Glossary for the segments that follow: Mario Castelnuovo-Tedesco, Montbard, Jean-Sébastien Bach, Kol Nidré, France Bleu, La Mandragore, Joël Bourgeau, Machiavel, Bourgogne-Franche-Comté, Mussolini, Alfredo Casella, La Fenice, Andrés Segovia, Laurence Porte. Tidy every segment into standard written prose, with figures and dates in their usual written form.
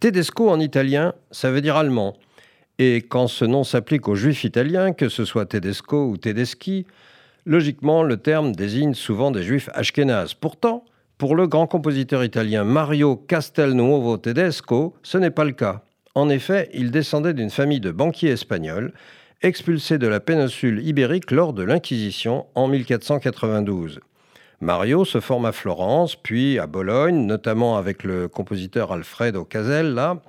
Tedesco en italien, ça veut dire allemand. Et quand ce nom s'applique aux juifs italiens, que ce soit Tedesco ou Tedeschi, logiquement, le terme désigne souvent des juifs ashkénazes. Pourtant, pour le grand compositeur italien Mario Castelnuovo-Tedesco, ce n'est pas le cas. En effet, il descendait d'une famille de banquiers espagnols, expulsés de la péninsule ibérique lors de l'Inquisition en 1492. Mario se forme à Florence, puis à Bologne, notamment avec le compositeur Alfredo Casella.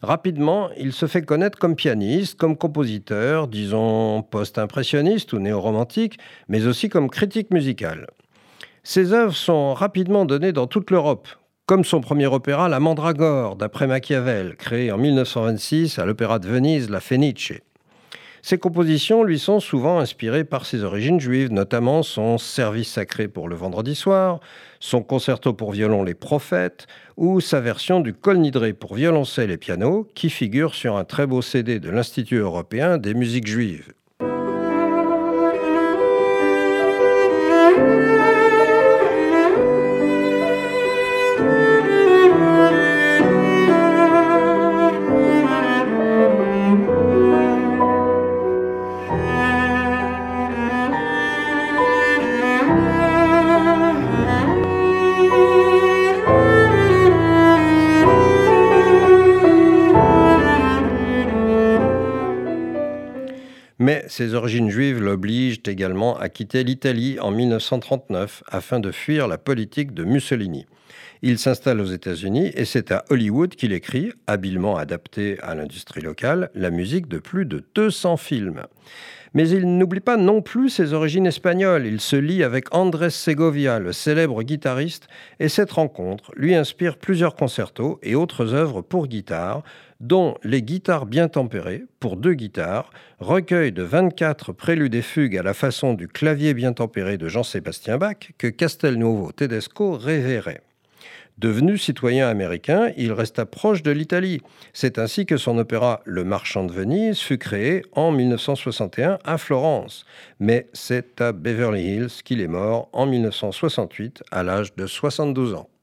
Rapidement, il se fait connaître comme pianiste, comme compositeur, disons post-impressionniste ou néo-romantique, mais aussi comme critique musical. Ses œuvres sont rapidement données dans toute l'Europe, comme son premier opéra La Mandragore, d'après Machiavel, créé en 1926 à l'opéra de Venise La Fenice. Ses compositions lui sont souvent inspirées par ses origines juives, notamment son Service sacré pour le vendredi soir, son concerto pour violon Les Prophètes ou sa version du Kol Nidré pour violoncelle et piano qui figure sur un très beau CD de l'Institut européen des musiques juives. Mais ses origines juives l'obligent également à quitter l'Italie en 1939 afin de fuir la politique de Mussolini. Il s'installe aux États-Unis et c'est à Hollywood qu'il écrit, habilement adapté à l'industrie locale, la musique de plus de 200 films. Mais il n'oublie pas non plus ses origines espagnoles. Il se lie avec Andrés Segovia, le célèbre guitariste, et cette rencontre lui inspire plusieurs concertos et autres œuvres pour guitare, dont Les guitares bien tempérées, pour deux guitares, recueil de 24 préludes et fugues à la façon du clavier bien tempéré de Jean-Sébastien Bach, que Castelnuovo-Tedesco révérait. Devenu citoyen américain, il resta proche de l'Italie. C'est ainsi que son opéra Le Marchand de Venise fut créé en 1961 à Florence. Mais c'est à Beverly Hills qu'il est mort en 1968 à l'âge de 72 ans.